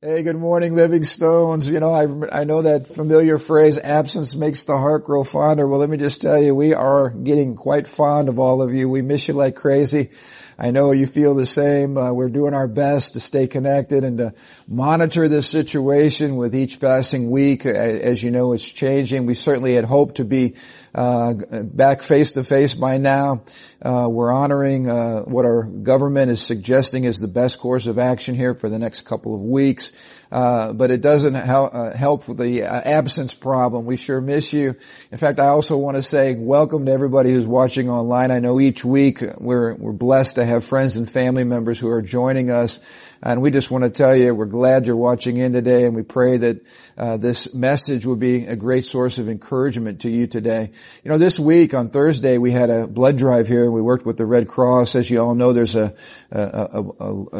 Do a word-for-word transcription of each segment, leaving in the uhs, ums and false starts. Hey, good morning, Living Stones. You know, I I know that familiar phrase, absence makes the heart grow fonder. Well, let me just tell you, we are getting quite fond of all of you. We miss you like crazy. I know you feel the same. Uh, we're doing our best to stay connected and to monitor this situation with each passing week. As you know, it's changing. We certainly had hoped to be uh back face-to-face by now. Uh We're honoring uh what our government is suggesting is the best course of action here for the next couple of weeks. Uh, but it doesn't help, uh, help with the uh, absence problem. We sure miss you. In fact, I also want to say welcome to everybody who's watching online. I know each week we're, we're blessed to have friends and family members who are joining us. And we just want to tell you we're glad you're watching in today, and we pray that uh, this message will be a great source of encouragement to you today. You know, this week on Thursday we had a blood drive here, and we worked with the Red Cross. As you all know, there's a a, a,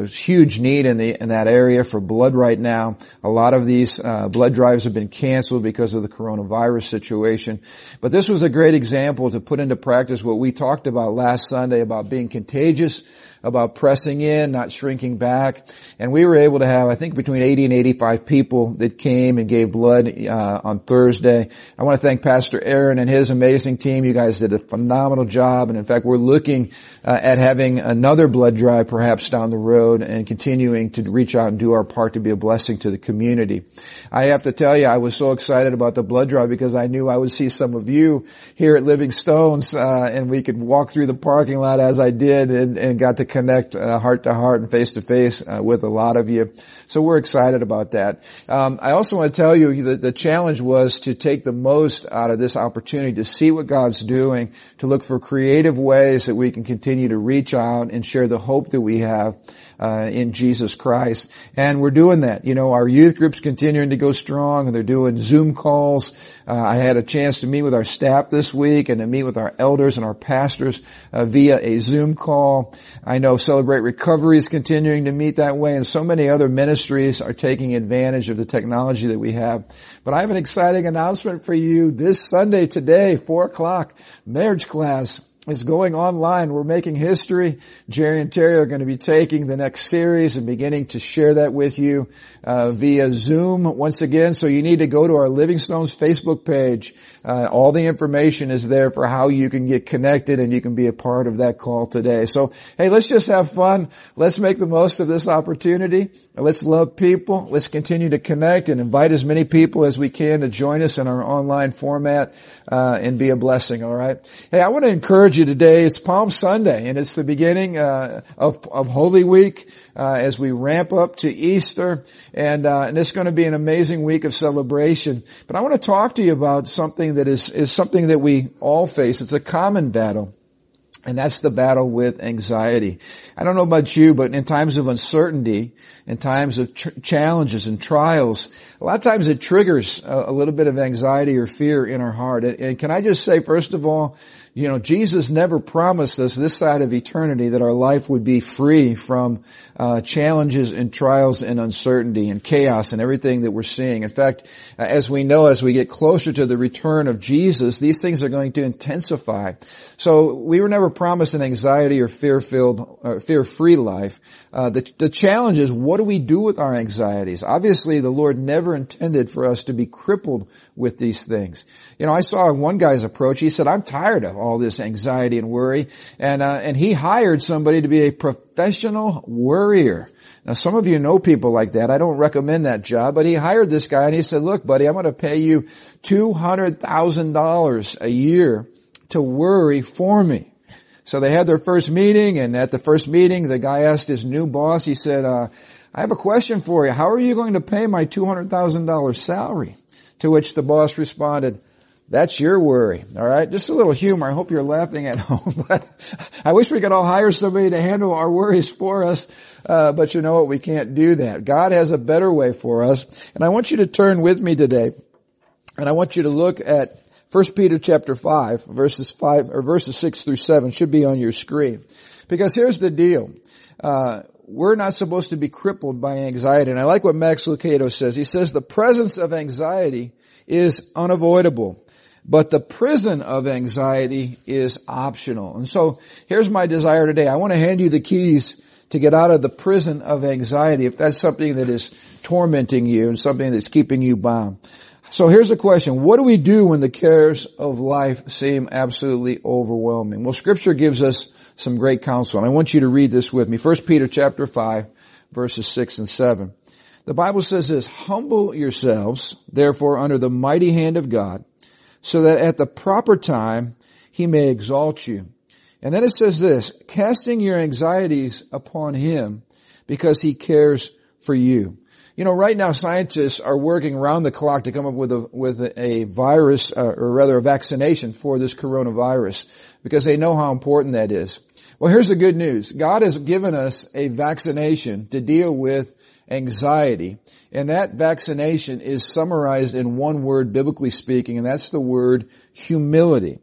a huge need in the in that area for blood right now. A lot of these uh, blood drives have been canceled because of the coronavirus situation. But this was a great example to put into practice what we talked about last Sunday about being contagious, about pressing in, not shrinking back. And we were able to have, I think, between eighty and eighty-five people that came and gave blood uh, on Thursday. I want to thank Pastor Aaron and his amazing team. You guys did a phenomenal job. And in fact, we're looking uh, at having another blood drive perhaps down the road and continuing to reach out and do our part to be a blessing to the community. I have to tell you, I was so excited about the blood drive because I knew I would see some of you here at Living Stones, uh, and we could walk through the parking lot as I did and, and got to connect uh, heart to heart and face to face uh, with a lot of you. So we're excited about that. Um, I also want to tell you that the challenge was to take the most out of this opportunity to see what God's doing, to look for creative ways that we can continue to reach out and share the hope that we have uh, in Jesus Christ. And we're doing that. You know, our youth group's continuing to go strong, and they're doing Zoom calls. Uh, I had a chance to meet with our staff this week and to meet with our elders and our pastors uh, via a Zoom call. I I know Celebrate Recovery is continuing to meet that way, and so many other ministries are taking advantage of the technology that we have. But I have an exciting announcement for you this Sunday, today, four o'clock, marriage class. It's going online. We're making history. Jerry and Terry are going to be taking the next series and beginning to share that with you uh, via Zoom once again. So you need to go to our Living Stones Facebook page. Uh, all the information is there for how you can get connected, and you can be a part of that call today. So, hey, let's just have fun. Let's make the most of this opportunity. Let's love people. Let's continue to connect and invite as many people as we can to join us in our online format uh, and be a blessing, all right? Hey, I want to encourage you today. It's Palm Sunday, and it's the beginning uh, of, of Holy Week uh, as we ramp up to Easter, and uh, and it's going to be an amazing week of celebration. But I want to talk to you about something that is is something that we all face. It's a common battle, and that's the battle with anxiety. I don't know about you, but in times of uncertainty, in times of tr- challenges and trials, a lot of times it triggers a, a little bit of anxiety or fear in our heart. And, and can I just say, first of all, you know, Jesus never promised us this side of eternity that our life would be free from uh challenges and trials and uncertainty and chaos and everything that we're seeing. In fact, as we know, as we get closer to the return of Jesus, these things are going to intensify. So we were never promised an anxiety or fear-filled, uh, fear-free life. Uh, the, the challenge is, what do we do with our anxieties? Obviously, the Lord never intended for us to be crippled with these things. You know, I saw one guy's approach. He said, "I'm tired of all all this anxiety and worry," and uh, and he hired somebody to be a professional worrier. Now, some of you know people like that. I don't recommend that job, but he hired this guy, and he said, "Look, buddy, I'm going to pay you two hundred thousand dollars a year to worry for me." So they had their first meeting, and at the first meeting, the guy asked his new boss, he said, uh, "I have a question for you. How are you going to pay my two hundred thousand dollars salary?" To which the boss responded, "That's your worry," all right? Just a little humor. I hope you're laughing at home. But I wish we could all hire somebody to handle our worries for us. Uh, but you know what? We can't do that. God has a better way for us. And I want you to turn with me today, and I want you to look at First Peter chapter five, verses five or verses six through seven. Should be on your screen. Because here's the deal. Uh We're not supposed to be crippled by anxiety. And I like what Max Lucado says. He says, "The presence of anxiety is unavoidable, but the prison of anxiety is optional." And so here's my desire today. I want to hand you the keys to get out of the prison of anxiety, if that's something that is tormenting you and something that's keeping you bound. So here's the question. What do we do when the cares of life seem absolutely overwhelming? Well, Scripture gives us some great counsel, and I want you to read this with me. First Peter chapter five, verses six and seven. The Bible says this, "Humble yourselves, therefore, under the mighty hand of God, so that at the proper time he may exalt you." And then it says this, "Casting your anxieties upon him, because he cares for you." You know, right now scientists are working around the clock to come up with a with a virus, uh, or rather a vaccination for this coronavirus, because they know how important that is. Well, here's the good news. God has given us a vaccination to deal with anxiety, and that vaccination is summarized in one word, biblically speaking, and that's the word humility.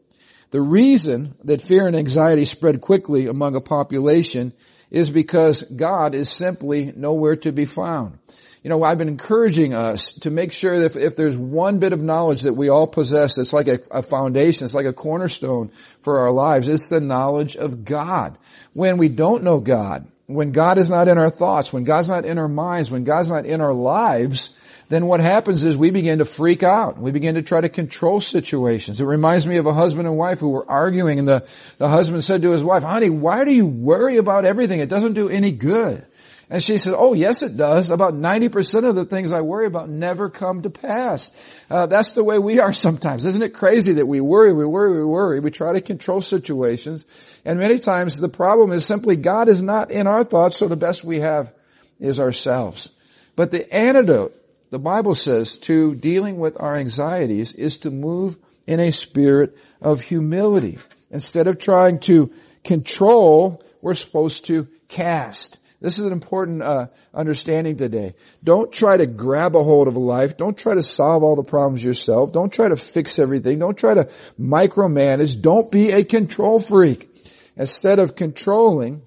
The reason that fear and anxiety spread quickly among a population is because God is simply nowhere to be found. You know, I've been encouraging us to make sure that if, if there's one bit of knowledge that we all possess, it's like a, a foundation, it's like a cornerstone for our lives, it's the knowledge of God. When we don't know God, when God is not in our thoughts, when God's not in our minds, when God's not in our lives, then what happens is we begin to freak out. We begin to try to control situations. It reminds me of a husband and wife who were arguing, and the, the husband said to his wife, "Honey, why do you worry about everything? It doesn't do any good." And she said, "Oh, yes, it does. About ninety percent of the things I worry about never come to pass." Uh, that's the way we are sometimes. Isn't it crazy that we worry, we worry, we worry. We try to control situations. And many times the problem is simply God is not in our thoughts, so the best we have is ourselves. But the antidote, the Bible says, to dealing with our anxieties is to move in a spirit of humility. Instead of trying to control, we're supposed to cast. This is an important uh, understanding today. Don't try to grab a hold of life. Don't try to solve all the problems yourself. Don't try to fix everything. Don't try to micromanage. Don't be a control freak. Instead of controlling,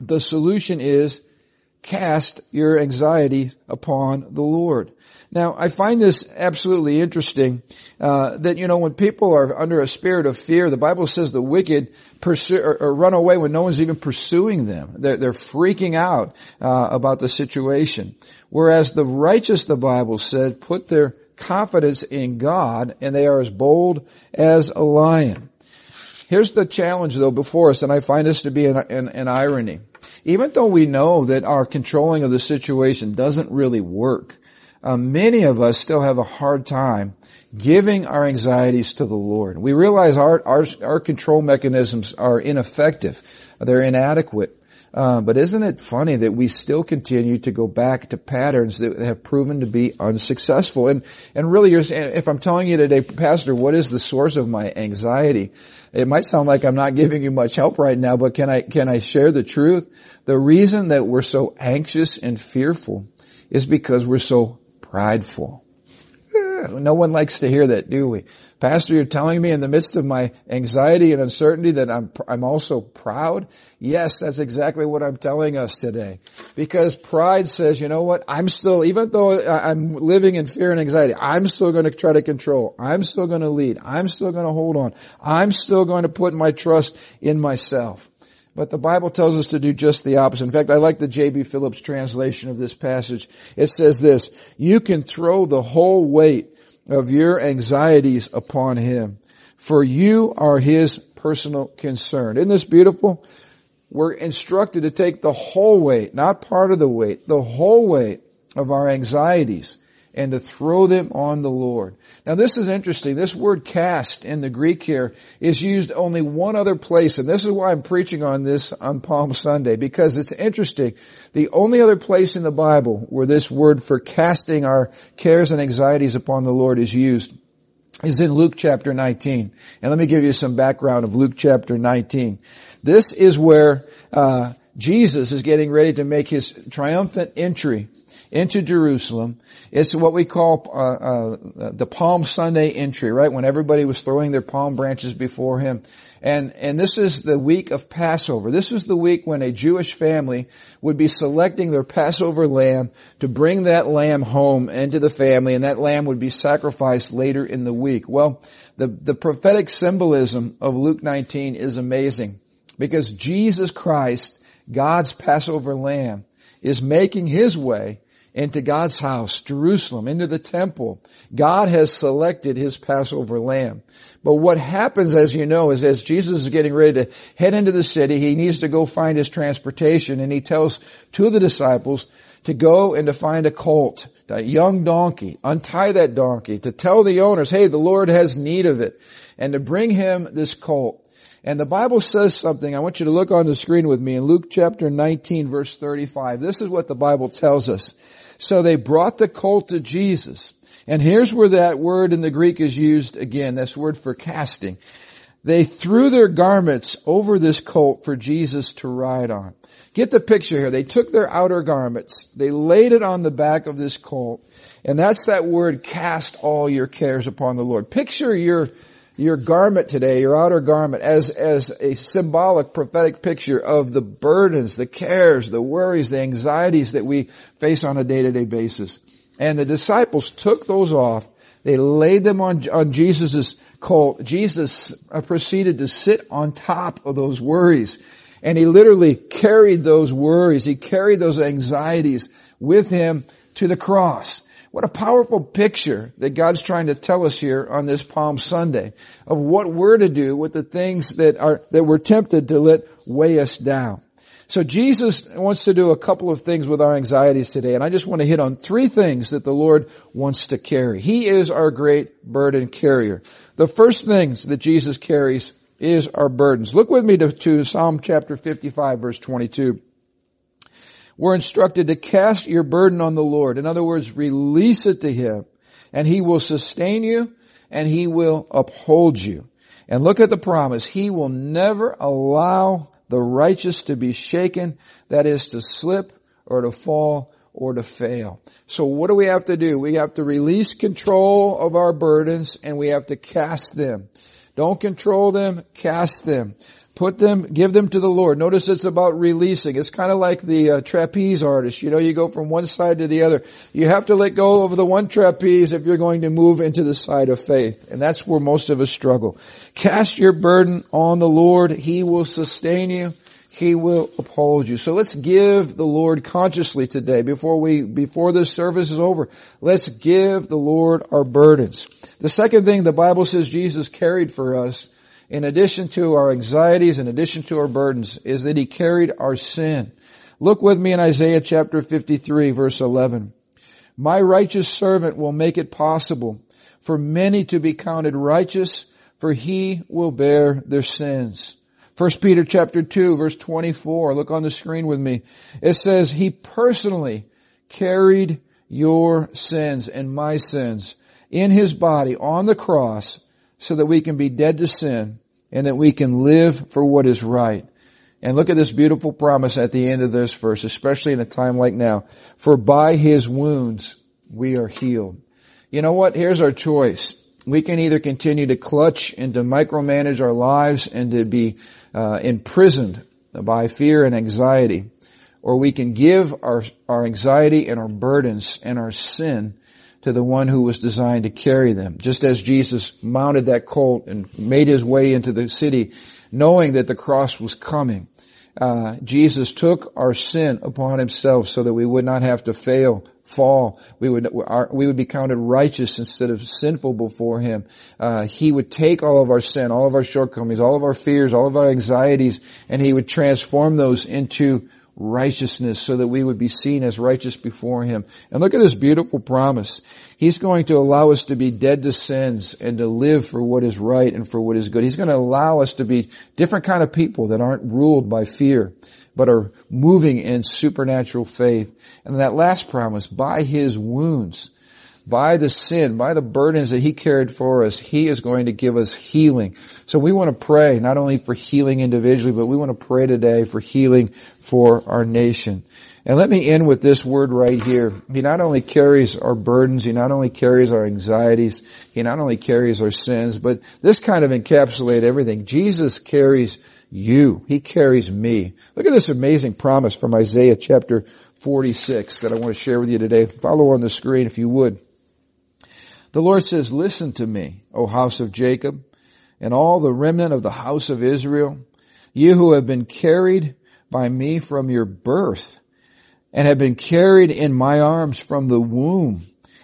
the solution is cast your anxiety upon the Lord. Now, I find this absolutely interesting, uh, that, you know, when people are under a spirit of fear, the Bible says the wicked pursue, or, or run away when no one's even pursuing them. They're, they're freaking out, uh, about the situation. Whereas the righteous, the Bible said, put their confidence in God, and they are as bold as a lion. Here's the challenge, though, before us, and I find this to be an, an, an irony. Even though we know that our controlling of the situation doesn't really work, Uh, many of us still have a hard time giving our anxieties to the Lord. We realize our our, our control mechanisms are ineffective. They're inadequate. Uh, but isn't it funny that we still continue to go back to patterns that have proven to be unsuccessful? And and really, you're, if I'm telling you today, Pastor, what is the source of my anxiety? It might sound like I'm not giving you much help right now, but can I can I share the truth? The reason that we're so anxious and fearful is because we're so prideful. No one likes to hear that, do we? Pastor, you're telling me in the midst of my anxiety and uncertainty that I'm I'm also proud? Yes, that's exactly what I'm telling us today. Because pride says, you know what? I'm still, even though I'm living in fear and anxiety, I'm still going to try to control. I'm still going to lead. I'm still going to hold on. I'm still going to put my trust in myself. But the Bible tells us to do just the opposite. In fact, I like the J B. Phillips translation of this passage. It says this, "You can throw the whole weight of your anxieties upon him, for you are his personal concern." Isn't this beautiful? We're instructed to take the whole weight, not part of the weight, the whole weight of our anxieties, and to throw them on the Lord. Now this is interesting. This word cast in the Greek here is used only one other place, and this is why I'm preaching on this on Palm Sunday, because it's interesting. The only other place in the Bible where this word for casting our cares and anxieties upon the Lord is used is in Luke chapter nineteen. And let me give you some background of Luke chapter nineteen. This is where uh Jesus is getting ready to make his triumphant entry into Jerusalem. It's what we call uh, uh, the Palm Sunday entry, right? When everybody was throwing their palm branches before him. And and this is the week of Passover. This is the week when a Jewish family would be selecting their Passover lamb to bring that lamb home and to the family, and that lamb would be sacrificed later in the week. Well, the, the prophetic symbolism of Luke nineteen is amazing, because Jesus Christ God's Passover lamb, is making his way into God's house, Jerusalem, into the temple. God has selected his Passover lamb. But what happens, as you know, is as Jesus is getting ready to head into the city, he needs to go find his transportation, and he tells two of the disciples to go and to find a colt, a young donkey, untie that donkey, to tell the owners, hey, the Lord has need of it, and to bring him this colt. And the Bible says something. I want you to look on the screen with me in Luke chapter nineteen, verse thirty-five. This is what the Bible tells us. So they brought the colt to Jesus. And here's where that word in the Greek is used again. That's word for casting. They threw their garments over this colt for Jesus to ride on. Get the picture here. They took their outer garments. They laid it on the back of this colt. And that's that word, cast all your cares upon the Lord. Picture your Your garment today, your outer garment, as as a symbolic, prophetic picture of the burdens, the cares, the worries, the anxieties that we face on a day-to-day basis. And the disciples took those off. They laid them on, on Jesus' colt. Jesus proceeded to sit on top of those worries. And he literally carried those worries. He carried those anxieties with him to the cross. What a powerful picture that God's trying to tell us here on this Palm Sunday of what we're to do with the things that are, that we're tempted to let weigh us down. So Jesus wants to do a couple of things with our anxieties today, and I just want to hit on three things that the Lord wants to carry. He is our great burden carrier. The first things that Jesus carries is our burdens. Look with me to, to Psalm chapter fifty-five, verse twenty-two. We're instructed to cast your burden on the Lord. In other words, release it to Him, and He will sustain you, and He will uphold you. And look at the promise. He will never allow the righteous to be shaken, that is, to slip or to fall or to fail. So what do we have to do? We have to release control of our burdens, and we have to cast them. Don't control them, cast them. Put them, give them to the Lord. Notice it's about releasing. It's kind of like the uh, trapeze artist. You know, you go from one side to the other. You have to let go of the one trapeze if you're going to move into the side of faith. And that's where most of us struggle. Cast your burden on the Lord. He will sustain you. He will uphold you. So let's give the Lord consciously today before we, before this service is over. Let's give the Lord our burdens. The second thing the Bible says Jesus carried for us, in addition to our anxieties, in addition to our burdens, is that He carried our sin. Look with me in Isaiah chapter fifty-three, verse eleven. My righteous servant will make it possible for many to be counted righteous, for He will bear their sins. First Peter chapter two, verse twenty-four. Look on the screen with me. It says, He personally carried your sins and my sins in His body on the cross, so that we can be dead to sin, and that we can live for what is right. And look at this beautiful promise at the end of this verse, especially in a time like now. For by His wounds we are healed. You know what? Here's our choice. We can either continue to clutch and to micromanage our lives and to be uh, imprisoned by fear and anxiety, or we can give our, our anxiety and our burdens and our sin to the one who was designed to carry them. Just as Jesus mounted that colt and made His way into the city, knowing that the cross was coming, uh, Jesus took our sin upon Himself so that we would not have to fail, fall. We would our, we would be counted righteous instead of sinful before Him. Uh, he would take all of our sin, all of our shortcomings, all of our fears, all of our anxieties, and He would transform those into righteousness so that we would be seen as righteous before Him. And look at this beautiful promise. He's going to allow us to be dead to sins and to live for what is right and for what is good. He's going to allow us to be different kind of people that aren't ruled by fear, but are moving in supernatural faith. And that last promise, by His wounds, by the sin, by the burdens that He carried for us, He is going to give us healing. So we want to pray not only for healing individually, but we want to pray today for healing for our nation. And let me end with this word right here. He not only carries our burdens, He not only carries our anxieties, He not only carries our sins, but this kind of encapsulates everything. Jesus carries you. He carries me. Look at this amazing promise from Isaiah chapter forty-six that I want to share with you today. Follow on the screen if you would. The Lord says, listen to me, O house of Jacob, and all the remnant of the house of Israel, you who have been carried by me from your birth and have been carried in my arms from the womb,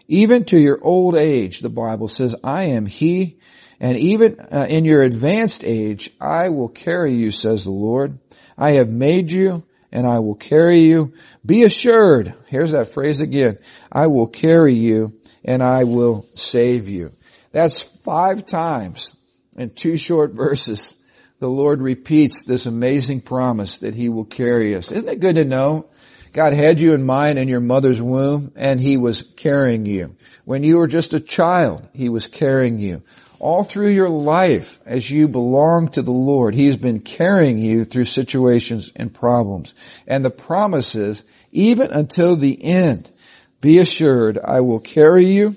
even to your old age, the Bible says, I am he, and even uh, in your advanced age, I will carry you, says the Lord. I have made you, and I will carry you. Be assured, here's that phrase again, I will carry you, and I will save you. That's five times in two short verses. The Lord repeats this amazing promise that He will carry us. Isn't it good to know? God had you in mind in your mother's womb, and He was carrying you. When you were just a child, He was carrying you. All through your life, as you belong to the Lord, He's been carrying you through situations and problems. And the promise is, even until the end, be assured, I will carry you,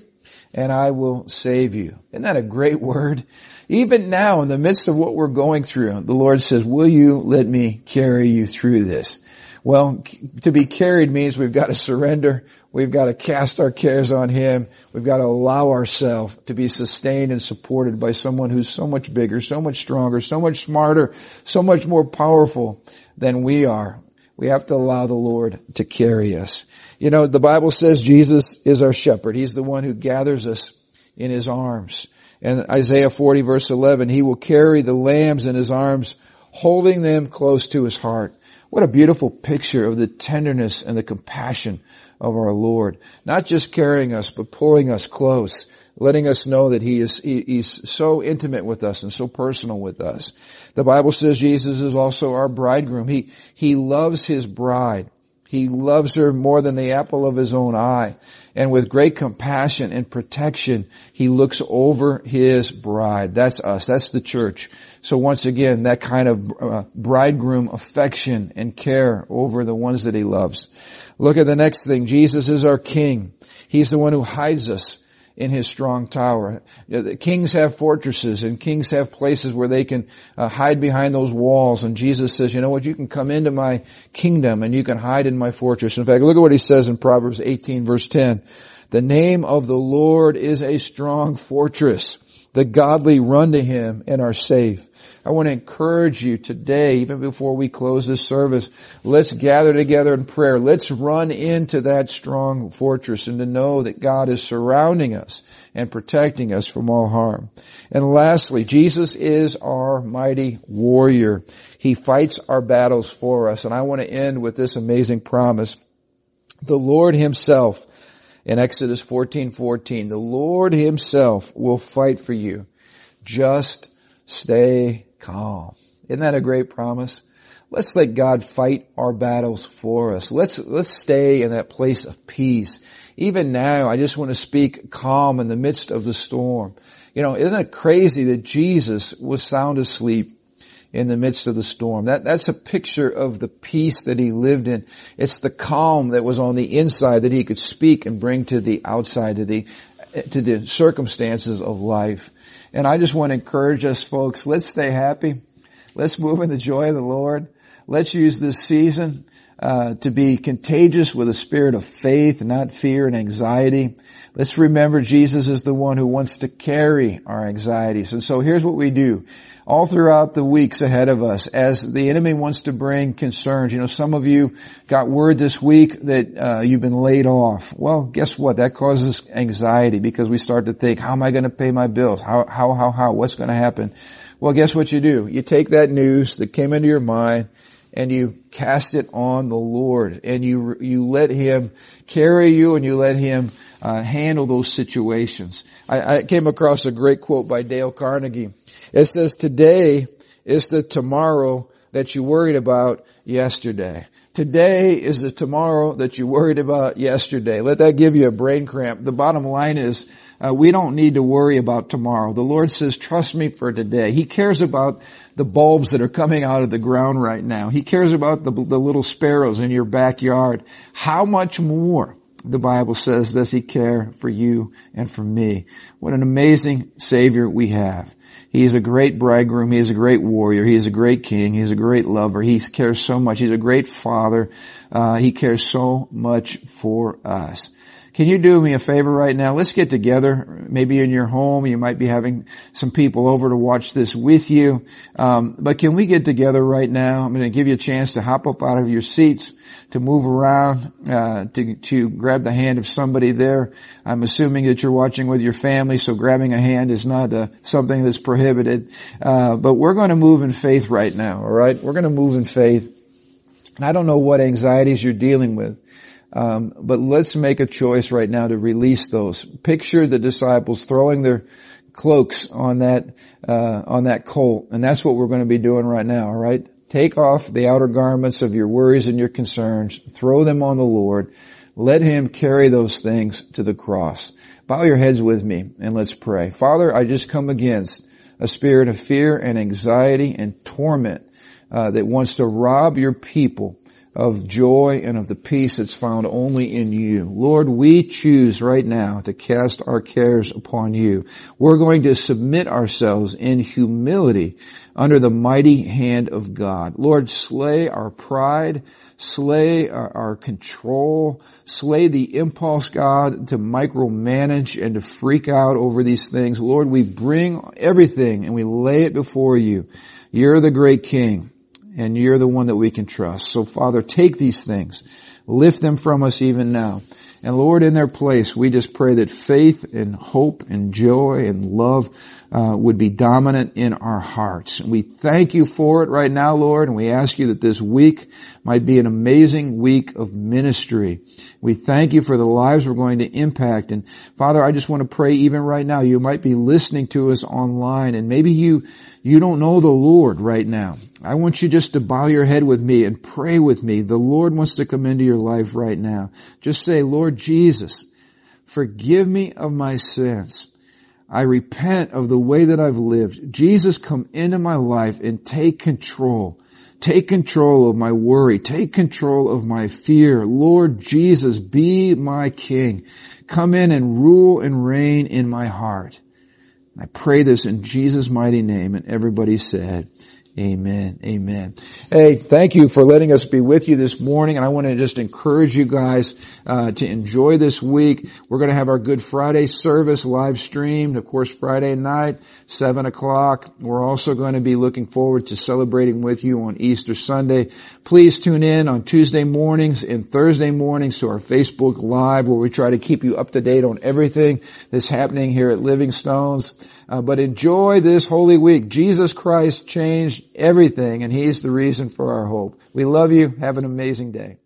and I will save you. Isn't that a great word? Even now, in the midst of what we're going through, the Lord says, will you let me carry you through this? Well, to be carried means we've got to surrender. We've got to cast our cares on Him. We've got to allow ourselves to be sustained and supported by someone who's so much bigger, so much stronger, so much smarter, so much more powerful than we are. We have to allow the Lord to carry us. You know, the Bible says Jesus is our shepherd. He's the one who gathers us in His arms. And Isaiah forty verse eleven, He will carry the lambs in His arms, holding them close to His heart. What a beautiful picture of the tenderness and the compassion of our Lord. Not just carrying us, but pulling us close, letting us know that He is he, He's so intimate with us and so personal with us. The Bible says Jesus is also our bridegroom. He, he loves His bride. He loves her more than the apple of His own eye. And with great compassion and protection, He looks over His bride. That's us. That's the church. So once again, that kind of bridegroom affection and care over the ones that He loves. Look at the next thing. Jesus is our King. He's the one who hides us in His strong tower. Kings have fortresses, and kings have places where they can uh, hide behind those walls. And Jesus says, you know what, you can come into my kingdom and you can hide in my fortress. In fact, look at what He says in Proverbs eighteen verse ten. The name of the Lord is a strong fortress. The godly run to Him and are safe. I want to encourage you today, even before we close this service, let's gather together in prayer. Let's run into that strong fortress and to know that God is surrounding us and protecting us from all harm. And lastly, Jesus is our mighty warrior. He fights our battles for us. And I want to end with this amazing promise. The Lord Himself, in Exodus fourteen fourteen, the Lord Himself will fight for you. Just stay calm. Isn't that a great promise? Let's let God fight our battles for us. Let's, let's stay in that place of peace. Even now, I just want to speak calm in the midst of the storm. You know, isn't it crazy that Jesus was sound asleep in the midst of the storm? That, that's a picture of the peace that He lived in. It's the calm that was on the inside that He could speak and bring to the outside, to the, to the circumstances of life. And I just want to encourage us, folks, let's stay happy. Let's move in the joy of the Lord. Let's use this season Uh, to be contagious with a spirit of faith, not fear and anxiety. Let's remember Jesus is the one who wants to carry our anxieties. And so here's what we do. All throughout the weeks ahead of us, as the enemy wants to bring concerns, you know, some of you got word this week that uh, you've been laid off. Well, guess what? That causes anxiety because we start to think, how am I going to pay my bills? How, how, how, how? What's going to happen? Well, guess what you do? You take that news that came into your mind, and you cast it on the Lord, and you you let Him carry you, and you let Him uh, handle those situations. I, I came across a great quote by Dale Carnegie. It says, today is the tomorrow that you worried about yesterday. Today is the tomorrow that you worried about yesterday. Let that give you a brain cramp. The bottom line is, uh, we don't need to worry about tomorrow. The Lord says, trust me for today. He cares about the bulbs that are coming out of the ground right now. He cares about the, the little sparrows in your backyard. How much more, the Bible says, does He care for you and for me? What an amazing Savior we have. He is a great bridegroom. He is a great warrior. He is a great King. He is a great lover. He cares so much. He's a great Father. Uh, he cares so much for us. can you do me a favor right now? Let's get together. Maybe in your home, you might be having some people over to watch this with you. Um, but can we get together right now? I'm going to give you a chance to hop up out of your seats, to move around, uh, to, to grab the hand of somebody there. I'm assuming that you're watching with your family, so grabbing a hand is not uh, something that's prohibited. Uh, but we're going to move in faith right now, all right? We're going to move in faith. And I don't know what anxieties you're dealing with, um, but let's make a choice right now to release those. Picture the disciples throwing their cloaks on that uh, on that colt, and that's what we're going to be doing right now, all right? Take off the outer garments of your worries and your concerns. Throw them on the Lord. Let Him carry those things to the cross. Bow your heads with me and let's pray. Father, I just come against a spirit of fear and anxiety and torment uh, that wants to rob your people of joy and of the peace that's found only in you. Lord, we choose right now to cast our cares upon you. We're going to submit ourselves in humility under the mighty hand of God. Lord, slay our pride, slay our, our control, slay the impulse, God, to micromanage and to freak out over these things. Lord, we bring everything and we lay it before you. You're the great King, and you're the one that we can trust. So, Father, take these things. Lift them from us even now. And, Lord, in their place, we just pray that faith and hope and joy and love uh, would be dominant in our hearts. And we thank you for it right now, Lord, and we ask you that this week might be an amazing week of ministry. We thank you for the lives we're going to impact. And, Father, I just want to pray even right now, you might be listening to us online, and maybe you You don't know the Lord right now. I want you just to bow your head with me and pray with me. The Lord wants to come into your life right now. Just say, Lord Jesus, forgive me of my sins. I repent of the way that I've lived. Jesus, come into my life and take control. Take control of my worry. Take control of my fear. Lord Jesus, be my King. Come in and rule and reign in my heart. I pray this in Jesus' mighty name, and everybody said, amen, amen. Hey, thank you for letting us be with you this morning, and I want to just encourage you guys uh, to enjoy this week. We're going to have our Good Friday service live streamed, of course, Friday night, seven o'clock. We're also going to be looking forward to celebrating with you on Easter Sunday. Please tune in on Tuesday mornings and Thursday mornings to our Facebook Live, where we try to keep you up to date on everything that's happening here at Living Stones. Uh, but enjoy this Holy Week. Jesus Christ changed everything, and He's the reason for our hope. We love you. Have an amazing day.